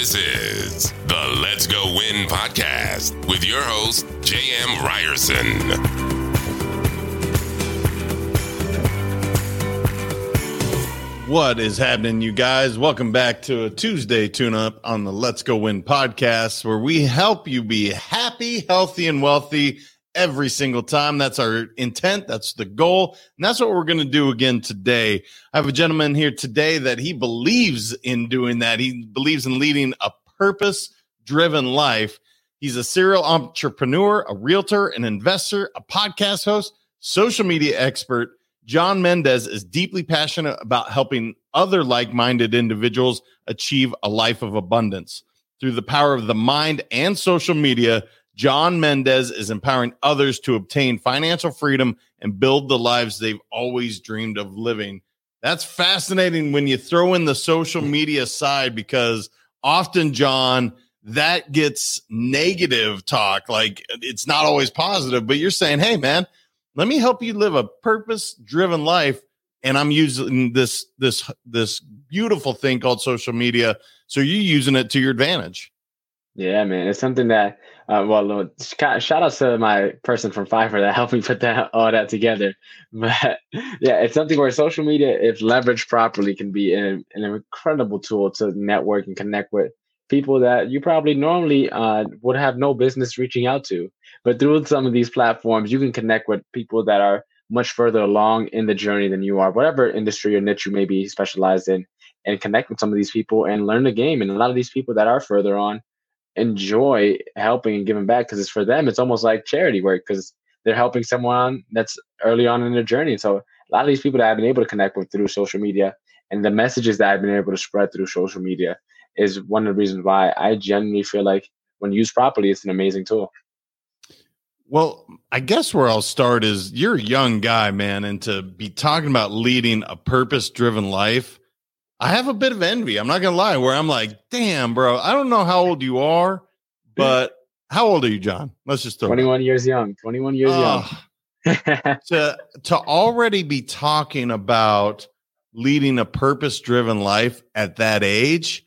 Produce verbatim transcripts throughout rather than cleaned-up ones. This is the Let's Go Win podcast with your host, J M. Ryerson. What is happening, you guys? Welcome back to a Tuesday tune-up on the Let's Go Win podcast, where we help you be happy, healthy, and wealthy every single time. That's our intent. That's the goal. And that's what we're going to do again today. I have a gentleman here today that he believes in doing that. He believes in leading a purpose-driven life. He's a serial entrepreneur, a realtor, an investor, a podcast host, social media expert. John Mendez is deeply passionate about helping other like-minded individuals achieve a life of abundance. Through the power of the mind and social media, John Mendez is empowering others to obtain financial freedom and build the lives they've always dreamed of living. That's fascinating when you throw in the social media side, because often, John, that gets negative talk. Like, it's not always positive, but you're saying, hey, man, let me help you live a purpose-driven life. And I'm using this, this, this beautiful thing called social media. So you're using it to your advantage. Yeah, man, it's something that, uh, well, shout out to my person from Fiverr that helped me put that all that together. But yeah, it's something where social media, if leveraged properly, can be an, an incredible tool to network and connect with people that you probably normally uh, would have no business reaching out to. But through some of these platforms, you can connect with people that are much further along in the journey than you are, whatever industry or niche you may be specialized in, and connect with some of these people and learn the game. And a lot of these people that are further on enjoy helping and giving back, because it's for them. It's almost like charity work, because they're helping someone that's early on in their journey. So a lot of these people that I've been able to connect with through social media and the messages that I've been able to spread through social media is one of the reasons why I genuinely feel like when used properly, it's an amazing tool. Well, I guess where I'll start is, you're a young guy, man, and to be talking about leading a purpose-driven life, I have a bit of envy. I'm not going to lie, where I'm like, damn, bro, I don't know how old you are, but how old are you, John? Let's just throw twenty-one it. years young, twenty-one years uh, young. to, to already be talking about leading a purpose-driven life at that age,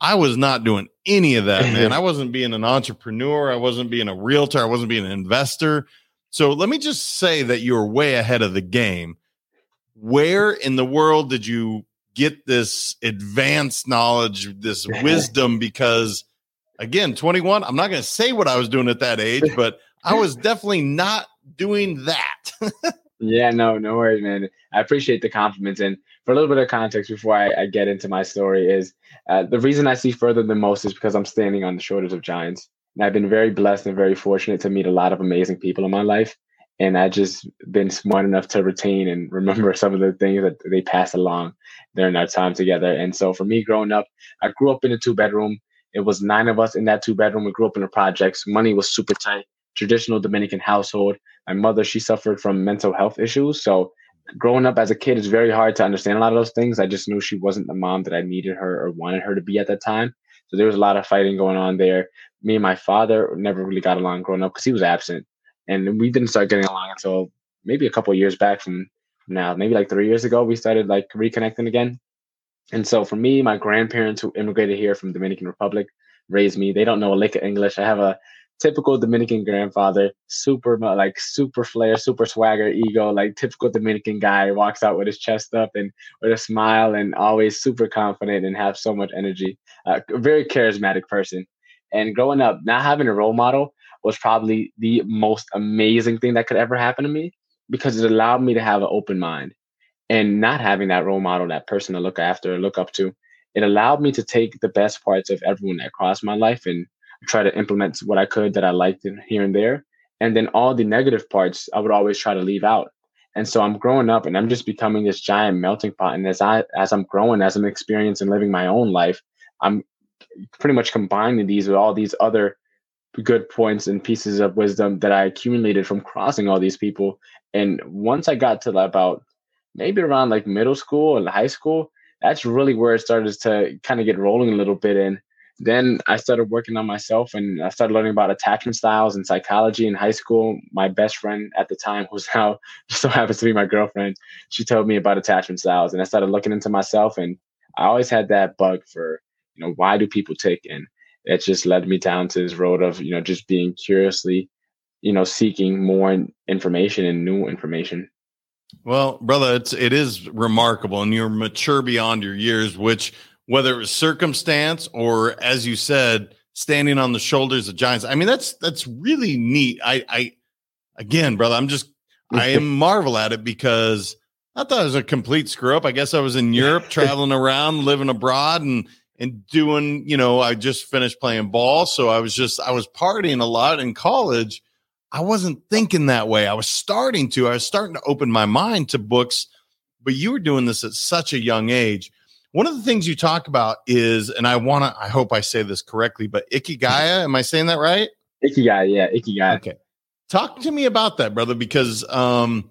I was not doing any of that, man. I wasn't being an entrepreneur. I wasn't being a realtor. I wasn't being an investor. So let me just say that you're way ahead of the game. Where in the world did you get this advanced knowledge, this wisdom? Because again, twenty-one, I'm not going to say what I was doing at that age, but I was definitely not doing that. Yeah, no, no worries, man. I appreciate the compliments. And for a little bit of context before I, I get into my story is uh, the reason I see further than most is because I'm standing on the shoulders of giants. And I've been very blessed and very fortunate to meet a lot of amazing people in my life. And I just been smart enough to retain and remember some of the things that they pass along during our time together. And so for me growing up, I grew up in a two bedroom. It was nine of us in that two bedroom. We grew up in the projects. Money was super tight. Traditional Dominican household. My mother, she suffered from mental health issues. So growing up as a kid, it's very hard to understand a lot of those things. I just knew she wasn't the mom that I needed her or wanted her to be at that time. So there was a lot of fighting going on there. Me and my father never really got along growing up because he was absent. And we didn't start getting along until maybe a couple of years back from now, maybe like three years ago, we started like reconnecting again. And so for me, my grandparents who immigrated here from Dominican Republic raised me. They don't know a lick of English. I have a typical Dominican grandfather, super like super flair, super swagger, ego, like typical Dominican guy walks out with his chest up and with a smile and always super confident and have so much energy, uh, a very charismatic person. And growing up, not having a role model was probably the most amazing thing that could ever happen to me, because it allowed me to have an open mind. And not having that role model, that person to look after, look up to, it allowed me to take the best parts of everyone that crossed my life and try to implement what I could that I liked here and there. And then all the negative parts, I would always try to leave out. And so I'm growing up and I'm just becoming this giant melting pot. And as, I, as I'm growing, as I'm experiencing living my own life, I'm pretty much combining these with all these other good points and pieces of wisdom that I accumulated from crossing all these people. And once I got to about maybe around like middle school and high school, that's really where it started to kind of get rolling a little bit. And then I started working on myself and I started learning about attachment styles and psychology in high school. My best friend at the time, who's now just so happens to be my girlfriend, she told me about attachment styles and I started looking into myself. And I always had that bug for You know, why do people take in? That just led me down to this road of, you know, just being curiously, you know, seeking more information and new information. Well, brother, it's, it is remarkable, and you're mature beyond your years, which, whether it was circumstance or, as you said, standing on the shoulders of giants. I mean, that's, that's really neat. I, I, again, brother, I'm just, I am marvel at it, because I thought it was a complete screw up. I guess I was in Europe traveling around, living abroad, and, and doing, you know, I just finished playing ball. So I was just, I was partying a lot in college. I wasn't thinking that way. I was starting to, I was starting to open my mind to books, but you were doing this at such a young age. One of the things you talk about is, and I want to, I hope I say this correctly, but Ikigai, am I saying that right? Ikigai, yeah, Ikigai. Okay. Talk to me about that, brother, because um,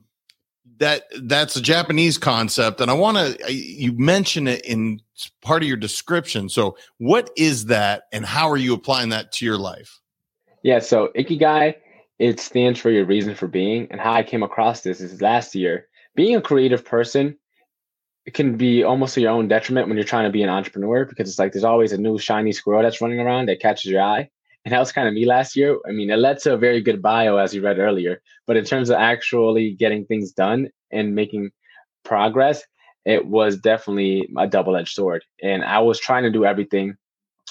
that that's a Japanese concept, and I want to, you mention it in part of your description. So what is that, and how are you applying that to your life? Yeah, so Ikigai, it stands for your reason for being. And how I came across this is last year. Being a creative person, it can be almost to your own detriment when you're trying to be an entrepreneur, because it's like there's always a new shiny squirrel that's running around that catches your eye. And that was kind of me last year. I mean, it led to a very good bio, as you read earlier. But in terms of actually getting things done and making progress, it was definitely a double-edged sword. And I was trying to do everything.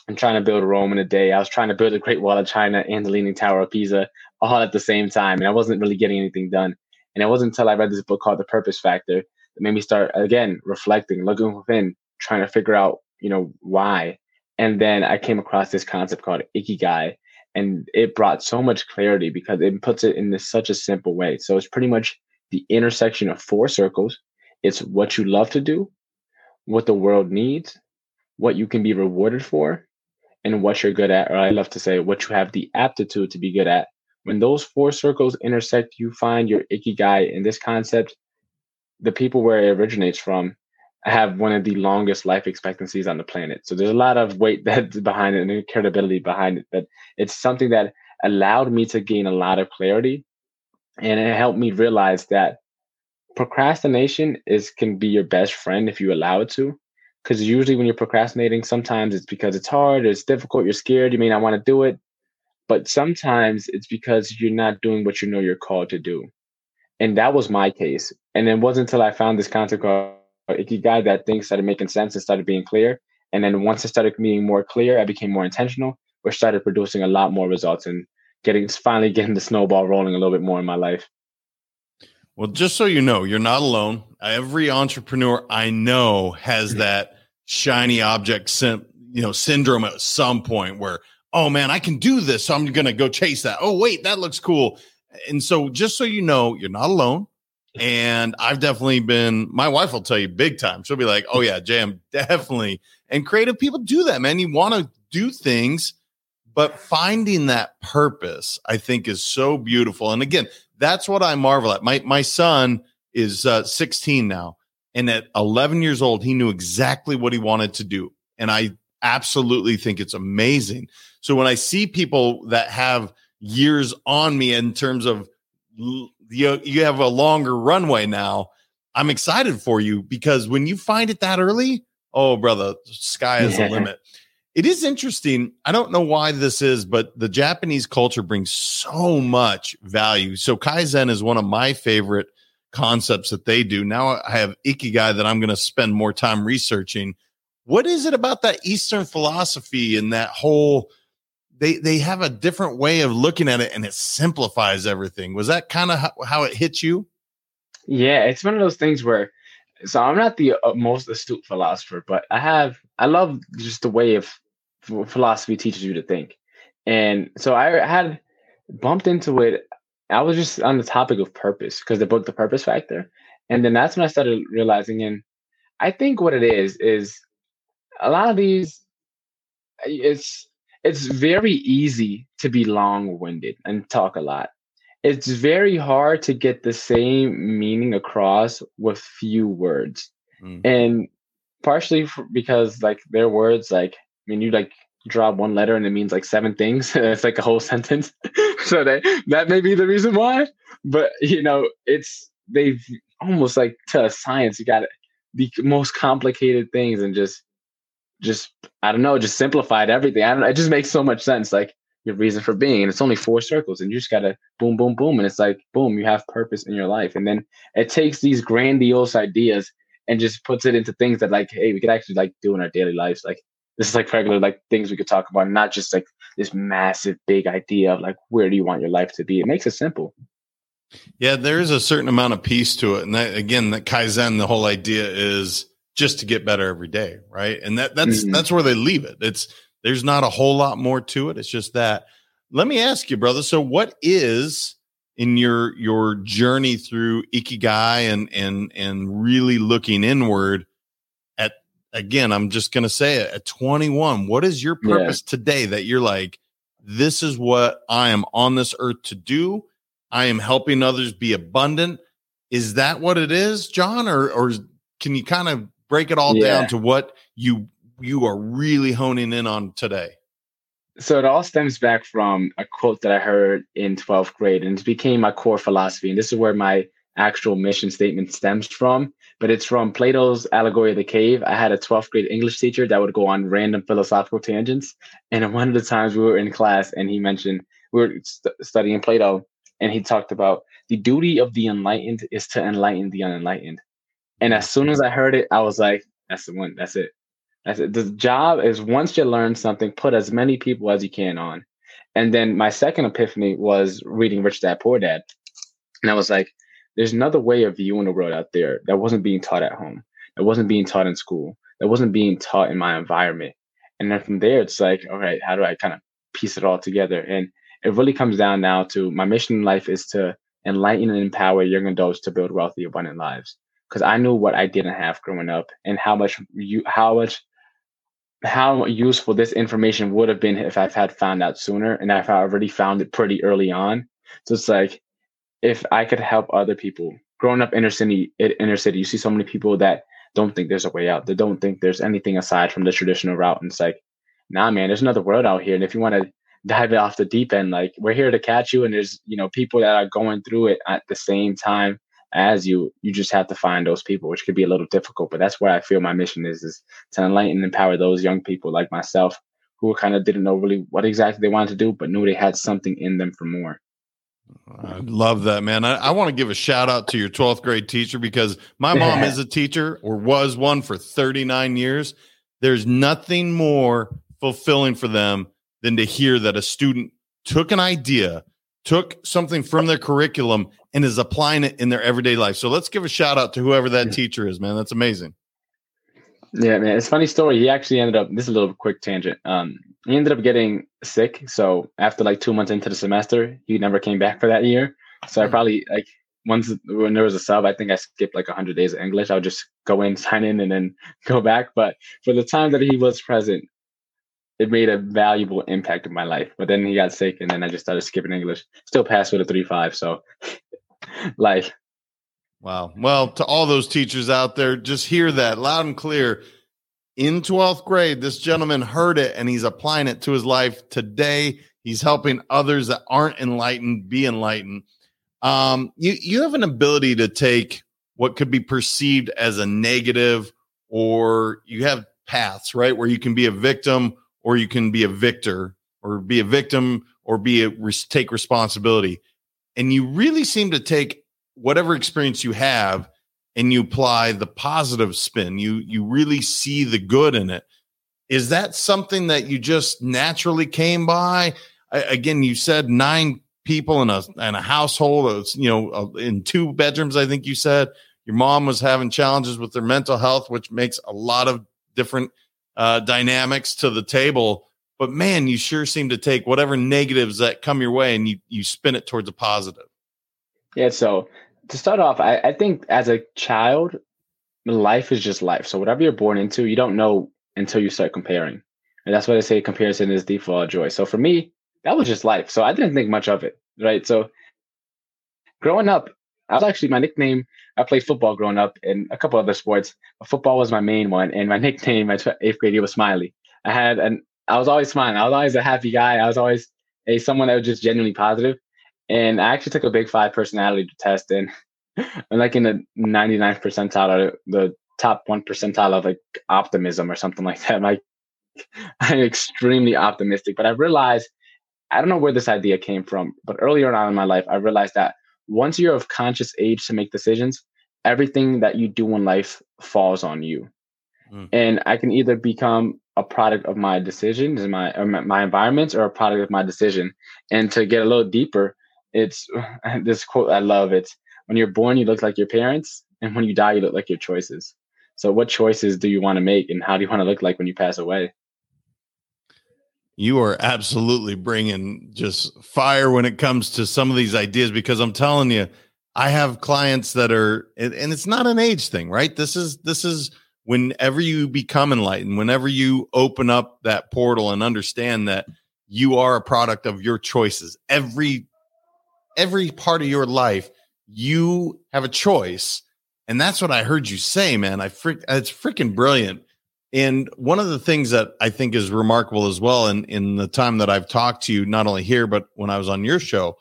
I'm trying to build Rome in a day. I was trying to build the Great Wall of China and the Leaning Tower of Pisa all at the same time. And I wasn't really getting anything done. And it wasn't until I read this book called The Purpose Factor that made me start, again, reflecting, looking within, trying to figure out, you know, why. And then I came across this concept called Ikigai, and it brought so much clarity because it puts it in this, such a simple way. So it's pretty much the intersection of four circles. It's what you love to do, what the world needs, what you can be rewarded for, and what you're good at, or I love to say, what you have the aptitude to be good at. When those four circles intersect, you find your Ikigai. And this concept, the people where it originates from have one of the longest life expectancies on the planet. So there's a lot of weight that's behind it and credibility behind it, but it's something that allowed me to gain a lot of clarity. And it helped me realize that procrastination is can be your best friend if you allow it to, because usually when you're procrastinating, sometimes it's because it's hard, it's difficult, you're scared, you may not want to do it, but sometimes it's because you're not doing what you know you're called to do. And that was my case. And it wasn't until I found this concept called Ikigai that things started making sense and started being clear. And then once I started being more clear, I became more intentional, which started producing a lot more results and getting finally getting the snowball rolling a little bit more in my life. Well, just so you know, you're not alone. Every entrepreneur I know has that shiny object sim- you know, syndrome at some point where, oh man, I can do this, so I'm going to go chase that. Oh wait, that looks cool. And so just so you know, you're not alone. And I've definitely been, my wife will tell you big time. She'll be like, oh yeah, J M, definitely. And creative people do that, man. You want to do things, but finding that purpose, I think, is so beautiful. And again, that's what I marvel at. My, my son is uh, sixteen now. And at eleven years old, he knew exactly what he wanted to do. And I absolutely think it's amazing. So when I see people that have years on me in terms of you, you have a longer runway now, I'm excited for you, because when you find it that early, oh brother, sky is the limit. It is interesting. I don't know why this is, but the Japanese culture brings so much value. So Kaizen is one of my favorite concepts that they do. Now I have Ikigai that I'm going to spend more time researching. What is it about that Eastern philosophy and that whole, they they have a different way of looking at it, and it simplifies everything? Was that kind of how, how it hit you? Yeah, it's one of those things where, so I'm not the most astute philosopher, but I have, I love just the way of philosophy teaches you to think. And so I had bumped into it. I was just on the topic of purpose because the book, The Purpose Factor. And then that's when I started realizing, and I think what it is, is a lot of these, it's, it's very easy to be long-winded and talk a lot. It's very hard to get the same meaning across with few words. Mm. And partially for, because like their words, like, I mean, you like drop one letter and it means like seven things. It's like a whole sentence. So that, that may be the reason why, but you know, it's, they've almost like to science, you got the most complicated things and just just, I don't know, just simplified everything. I don't know. It just makes so much sense. Like your reason for being, and it's only four circles and you just got to boom, boom, boom. And it's like, boom, you have purpose in your life. And then it takes these grandiose ideas and just puts it into things that like, hey, we could actually like do in our daily lives. Like this is like regular, like things we could talk about, not just like this massive, big idea of like, where do you want your life to be? It makes it simple. Yeah, there is a certain amount of peace to it. And that, again, that Kaizen, the whole idea is just to get better every day. Right. And that that's, mm-hmm. that's where they leave it. It's, there's not a whole lot more to it. It's just that. Let me ask you, brother. So what is in your, your journey through Ikigai and, and, and really looking inward at, again, I'm just going to say it at twenty-one, what is your purpose yeah. today that you're like, this is what I am on this earth to do. I am helping others be abundant. Is that what it is, John? Or, or can you kind of break it all yeah. down to what you, you are really honing in on today? So it all stems back from a quote that I heard in twelfth grade, and it became my core philosophy. And this is where my actual mission statement stems from, but it's from Plato's Allegory of the Cave. I had a twelfth grade English teacher that would go on random philosophical tangents. And one of the times we were in class and he mentioned, we were st- studying Plato, and he talked about the duty of the enlightened is to enlighten the unenlightened. And as soon as I heard it, I was like, that's the one, that's it. That's it. The job is once you learn something, put as many people as you can on. And then my second epiphany was reading Rich Dad Poor Dad. And I was like, there's another way of viewing the world out there that wasn't being taught at home, that wasn't being taught in school, that wasn't being taught in my environment. And then from there, it's like, all right, how do I kind of piece it all together? And it really comes down now to my mission in life is to enlighten and empower young adults to build wealthy, abundant lives. Because I knew what I didn't have growing up and how much you, how much, how useful this information would have been if I've had found out sooner, and I've already found it pretty early on. So it's like, if I could help other people growing up inner city, inner city, you see so many people that don't think there's a way out. They don't think there's anything aside from the traditional route. And it's like, nah, man, there's another world out here. And if you want to dive it off the deep end, like we're here to catch you. And there's, you know, people that are going through it at the same time as you. You just have to find those people, which could be a little difficult, but that's where I feel my mission is, is to enlighten and empower those young people like myself who kind of didn't know really what exactly they wanted to do, but knew they had something in them for more. I love that, man. I, I want to give a shout out to your twelfth grade teacher, because my mom is a teacher, or was one for thirty-nine years. There's nothing more fulfilling for them than to hear that a student took an idea, took something from their curriculum, and is applying it in their everyday life. So let's give a shout out to whoever that teacher is, man. That's amazing. Yeah, man. It's a funny story. He actually ended up, this is a little quick tangent. Um, he ended up getting sick. So after like two months into the semester, he never came back for that year. So I probably like once when there was a sub, I think I skipped like a hundred days of English. I would just go in, sign in, and then go back. But for the time that he was present, it made a valuable impact in my life. But then he got sick, and then I just started skipping English. Still passed with a three five. So life. Wow. Well, to all those teachers out there, just hear that loud and clear. In twelfth grade, this gentleman heard it, and he's applying it to his life today. He's helping others that aren't enlightened be enlightened. Um, you, you have an ability to take what could be perceived as a negative, or you have paths, right, where you can be a victim, or you can be a victor, or be a victim, or be a take responsibility. And you really seem to take whatever experience you have and you apply the positive spin. You, you really see the good in it. Is that something that you just naturally came by? I, again, you said nine people in a, in a household, you know, in two bedrooms, I think you said. Your mom was having challenges with their mental health, which makes a lot of different Uh, dynamics to the table, but man, you sure seem to take whatever negatives that come your way and you, you spin it towards a positive. Yeah. So to start off, I, I think as a child, life is just life. So whatever you're born into, you don't know until you start comparing. And that's why they say comparison is the default of joy. So for me, that was just life. So I didn't think much of it. Right. So growing up, I was actually, my nickname, I played football growing up and a couple other sports. Football was my main one. And my nickname, my eighth grade year was Smiley. I had an, I was always smiling. I was always a happy guy. I was always a someone that was just genuinely positive. And I actually took a Big Five personality test. And I'm like in the ninety-ninth percentile, or the top one percentile of like optimism or something like that. My I'm extremely optimistic, but I realized, I don't know where this idea came from, but earlier on in my life, I realized that once you're of conscious age to make decisions, everything that you do in life falls on you. Mm. And I can either become a product of my decisions and my, my environments, or a product of my decision. And to get a little deeper, it's this quote I love. It's, when you're born, you look like your parents, and when you die, you look like your choices. So what choices do you want to make, and how do you want to look like when you pass away? You are absolutely bringing just fire when it comes to some of these ideas, because I'm telling you, I have clients that are, and it's not an age thing, right? This is, this is whenever you become enlightened, whenever you open up that portal and understand that you are a product of your choices. Every, every part of your life, you have a choice. And that's what I heard you say, man. I freak, it's freaking brilliant. And one of the things that I think is remarkable as well, and in, in the time that I've talked to you, not only here, but when I was on your show,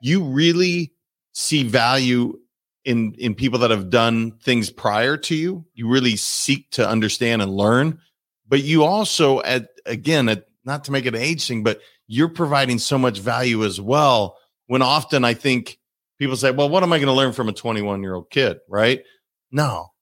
you really see value in, in people that have done things prior to you. You really seek to understand and learn, but you also, at, again, at, not to make it an age thing, but you're providing so much value as well. When often I think people say, well, what am I going to learn from a twenty-one-year-old kid, right? No,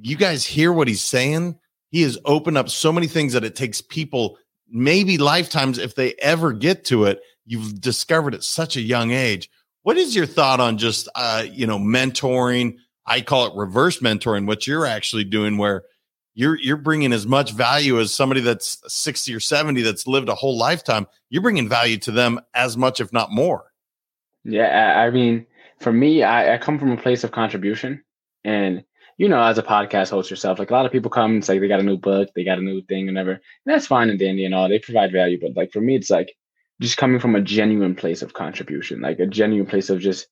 you guys hear what he's saying. He has opened up so many things that it takes people maybe lifetimes, if they ever get to it. You've discovered at such a young age. What is your thought on just, uh, you know, mentoring? I call it reverse mentoring, what you're actually doing, where you're, you're bringing as much value as somebody that's sixty or seventy that's lived a whole lifetime. You're bringing value to them as much, if not more. Yeah. I mean, for me, I, I come from a place of contribution, and you know, as a podcast host yourself, like a lot of people come and say they got a new book, they got a new thing, and whatever. And that's fine and dandy and all. They provide value. But like for me, it's like just coming from a genuine place of contribution, like a genuine place of just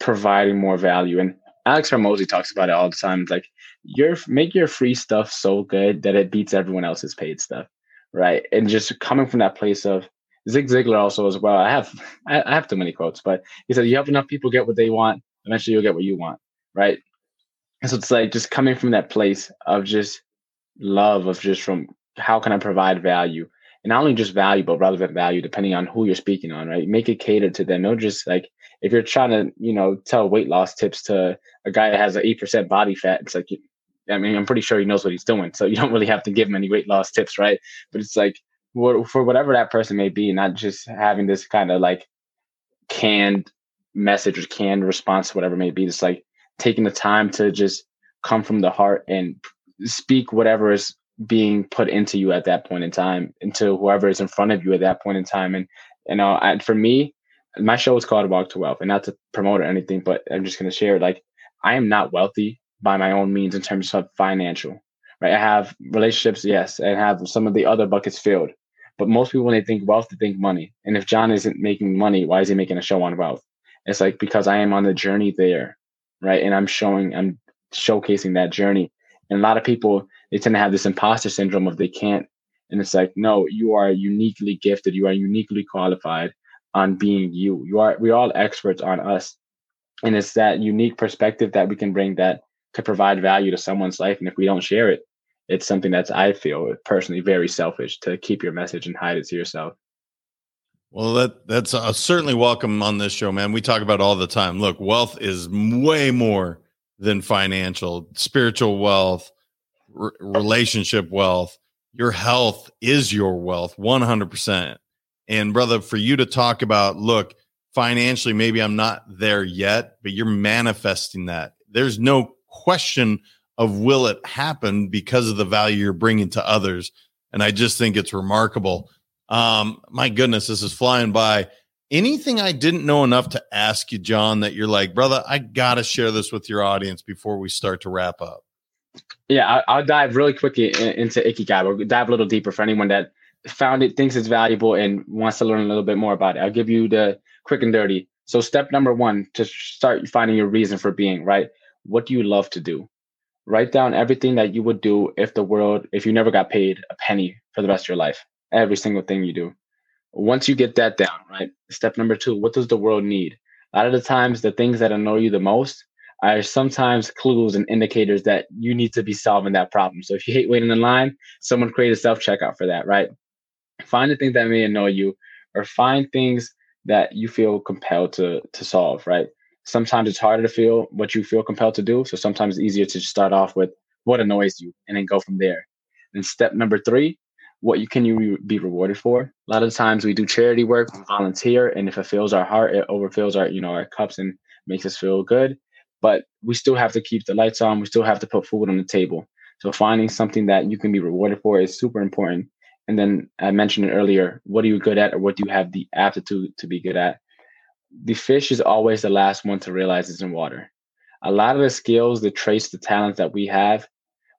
providing more value. And Alex Ramosi talks about it all the time. It's like, your make your free stuff so good that it beats everyone else's paid stuff, right? And just coming from that place of Zig Ziglar also as well. I have I have too many quotes, but he said, you help enough people get what they want, eventually you'll get what you want, right? And so it's like just coming from that place of just love, of just from how can I provide value, and not only just value, but relevant value, depending on who you're speaking on, right? Make it cater to them. Don't just like, if you're trying to, you know, tell weight loss tips to a guy that has an eight percent body fat, it's like, I mean, I'm pretty sure he knows what he's doing. So you don't really have to give him any weight loss tips, right? But it's like, for whatever that person may be, not just having this kind of like canned message or canned response, whatever it may be. It's like, taking the time to just come from the heart and speak whatever is being put into you at that point in time, into whoever is in front of you at that point in time. And, you know, I, for me, my show is called Walk to Wealth, and not to promote or anything, but I'm just going to share, like, I am not wealthy by my own means in terms of financial, right? I have relationships, yes, and have some of the other buckets filled, but most people, when they think wealth, they think money. And if John isn't making money, why is he making a show on wealth? It's like, because I am on the journey there. Right. And I'm showing, I'm showcasing that journey. And a lot of people, they tend to have this imposter syndrome of they can't. And it's like, no, you are uniquely gifted. You are uniquely qualified on being you. You are, we're all experts on us. And it's that unique perspective that we can bring that to provide value to someone's life. And if we don't share it, it's something that's, I feel personally, very selfish to keep your message and hide it to yourself. Well, that that's uh, certainly welcome on this show, man. We talk about it all the time. Look, wealth is way more than financial, spiritual wealth, r- relationship wealth. Your health is your wealth, one hundred percent. And brother, for you to talk about, look, financially, maybe I'm not there yet, but you're manifesting that. There's no question of will it happen because of the value you're bringing to others. And I just think it's remarkable. Um, my goodness, this is flying by. Anything I didn't know enough to ask you, John, that you're like, brother, I got to share this with your audience before we start to wrap up? Yeah, I, I'll dive really quickly in, into Ikigai. We'll dive a little deeper for anyone that found it, thinks it's valuable, and wants to learn a little bit more about it. I'll give you the quick and dirty. So step number one, to start finding your reason for being, right? What do you love to do? Write down everything that you would do if the world, if you never got paid a penny for the rest of your life. Every single thing you do. Once you get that down, right? Step number two, what does the world need? A lot of the times, the things that annoy you the most are sometimes clues and indicators that you need to be solving that problem. So if you hate waiting in line, someone create a self-checkout for that, right? Find the things that may annoy you, or find things that you feel compelled to to solve, right? Sometimes it's harder to feel what you feel compelled to do. So sometimes it's easier to just start off with what annoys you and then go from there. And step number three, what you can you be rewarded for? A lot of times we do charity work, we volunteer, and it fulfills our heart, it overfills our, you know, our cups and makes us feel good. But we still have to keep the lights on. We still have to put food on the table. So finding something that you can be rewarded for is super important. And then I mentioned it earlier, what are you good at, or what do you have the aptitude to be good at? The fish is always the last one to realize it's in water. A lot of the skills, the traits, the talents that we have,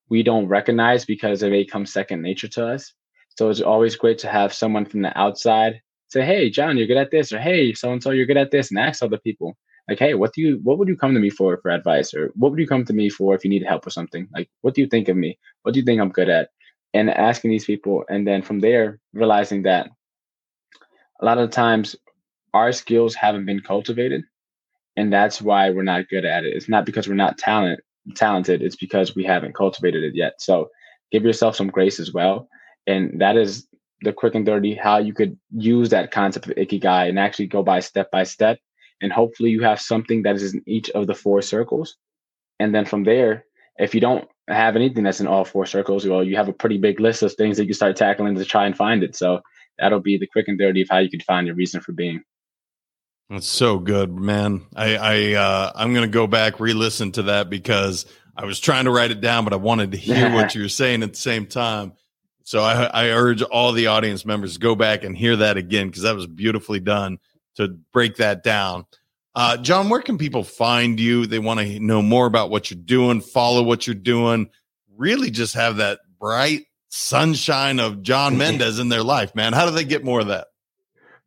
we don't recognize because they may come second nature to us. So it's always great to have someone from the outside say, hey, John, you're good at this, or hey, so-and-so, you're good at this, and ask other people. Like, hey, what do you, what would you come to me for, for advice? Or what would you come to me for if you need help with something? Like, what do you think of me? What do you think I'm good at? And asking these people. And then from there, realizing that a lot of the times our skills haven't been cultivated. And that's why we're not good at it. It's not because we're not talent talented. It's because we haven't cultivated it yet. So give yourself some grace as well. And that is the quick and dirty, how you could use that concept of Ikigai and actually go by step by step. And hopefully you have something that is in each of the four circles. And then from there, if you don't have anything that's in all four circles, well, you have a pretty big list of things that you start tackling to try and find it. So that'll be the quick and dirty of how you can find your reason for being. That's so good, man. I, I, uh, I'm going to go back, re-listen to that, because I was trying to write it down, but I wanted to hear what you were saying at the same time. So I, I urge all the audience members to go back and hear that again, because that was beautifully done to break that down. Uh, John, where can people find you? They want to know more about what you're doing, follow what you're doing, really just have that bright sunshine of John Mendez in their life, man. How do they get more of that?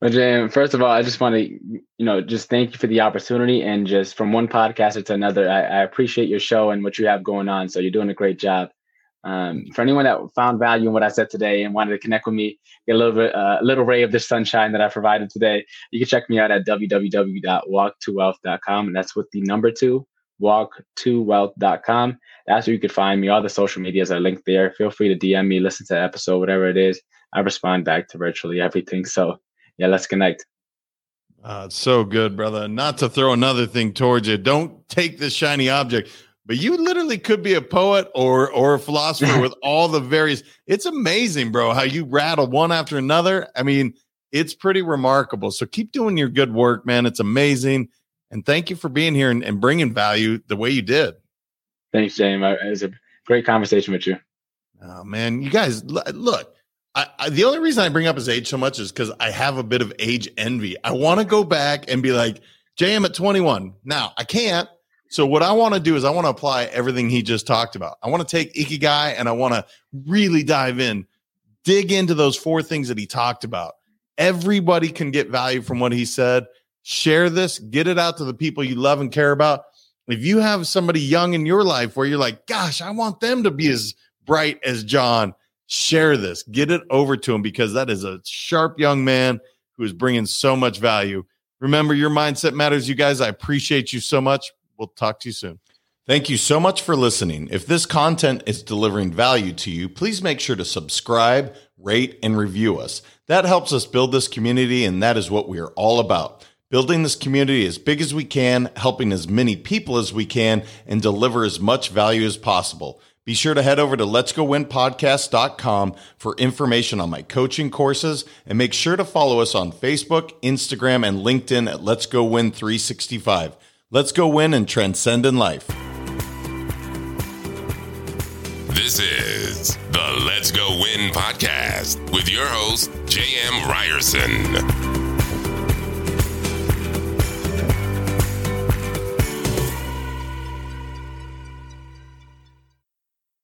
Well, J M, first of all, I just want to, you know, just thank you for the opportunity, and just from one podcaster to another, I, I appreciate your show and what you have going on. So you're doing a great job. Um, for anyone that found value in what I said today and wanted to connect with me, get a little bit, uh, little ray of the sunshine that I provided today, you can check me out at w w w dot walk to wealth dot com. And that's with the number two, walk to wealth dot com. That's where you can find me. All the social medias are linked there. Feel free to D M me, listen to the episode, whatever it is. I respond back to virtually everything. So yeah, let's connect. Uh, so good, brother. Not to throw another thing towards you. Don't take this shiny object. But you literally could be a poet or or a philosopher with all the various. It's amazing, bro, how you rattle one after another. I mean, it's pretty remarkable. So keep doing your good work, man. It's amazing. And thank you for being here and, and bringing value the way you did. Thanks, James. It was a great conversation with you. Oh, man. You guys, look, I, I, the only reason I bring up his age so much is because I have a bit of age envy. I want to go back and be like, J M at twenty-one. Now, I can't. So what I want to do is I want to apply everything he just talked about. I want to take Ikigai and I want to really dive in, dig into those four things that he talked about. Everybody can get value from what he said. Share this, get it out to the people you love and care about. If you have somebody young in your life where you're like, gosh, I want them to be as bright as John, share this, get it over to him, because that is a sharp young man who is bringing so much value. Remember, your mindset matters, you guys. I appreciate you so much. We'll talk to you soon. Thank you so much for listening. If this content is delivering value to you, please make sure to subscribe, rate, and review us. That helps us build this community, and that is what we are all about. Building this community as big as we can, helping as many people as we can, and deliver as much value as possible. Be sure to head over to lets go win podcast dot com for information on my coaching courses, and make sure to follow us on Facebook, Instagram, and LinkedIn at Let's Go Win three sixty-five. Let's go win and transcend in life. This is the Let's Go Win podcast with your host, J M Ryerson.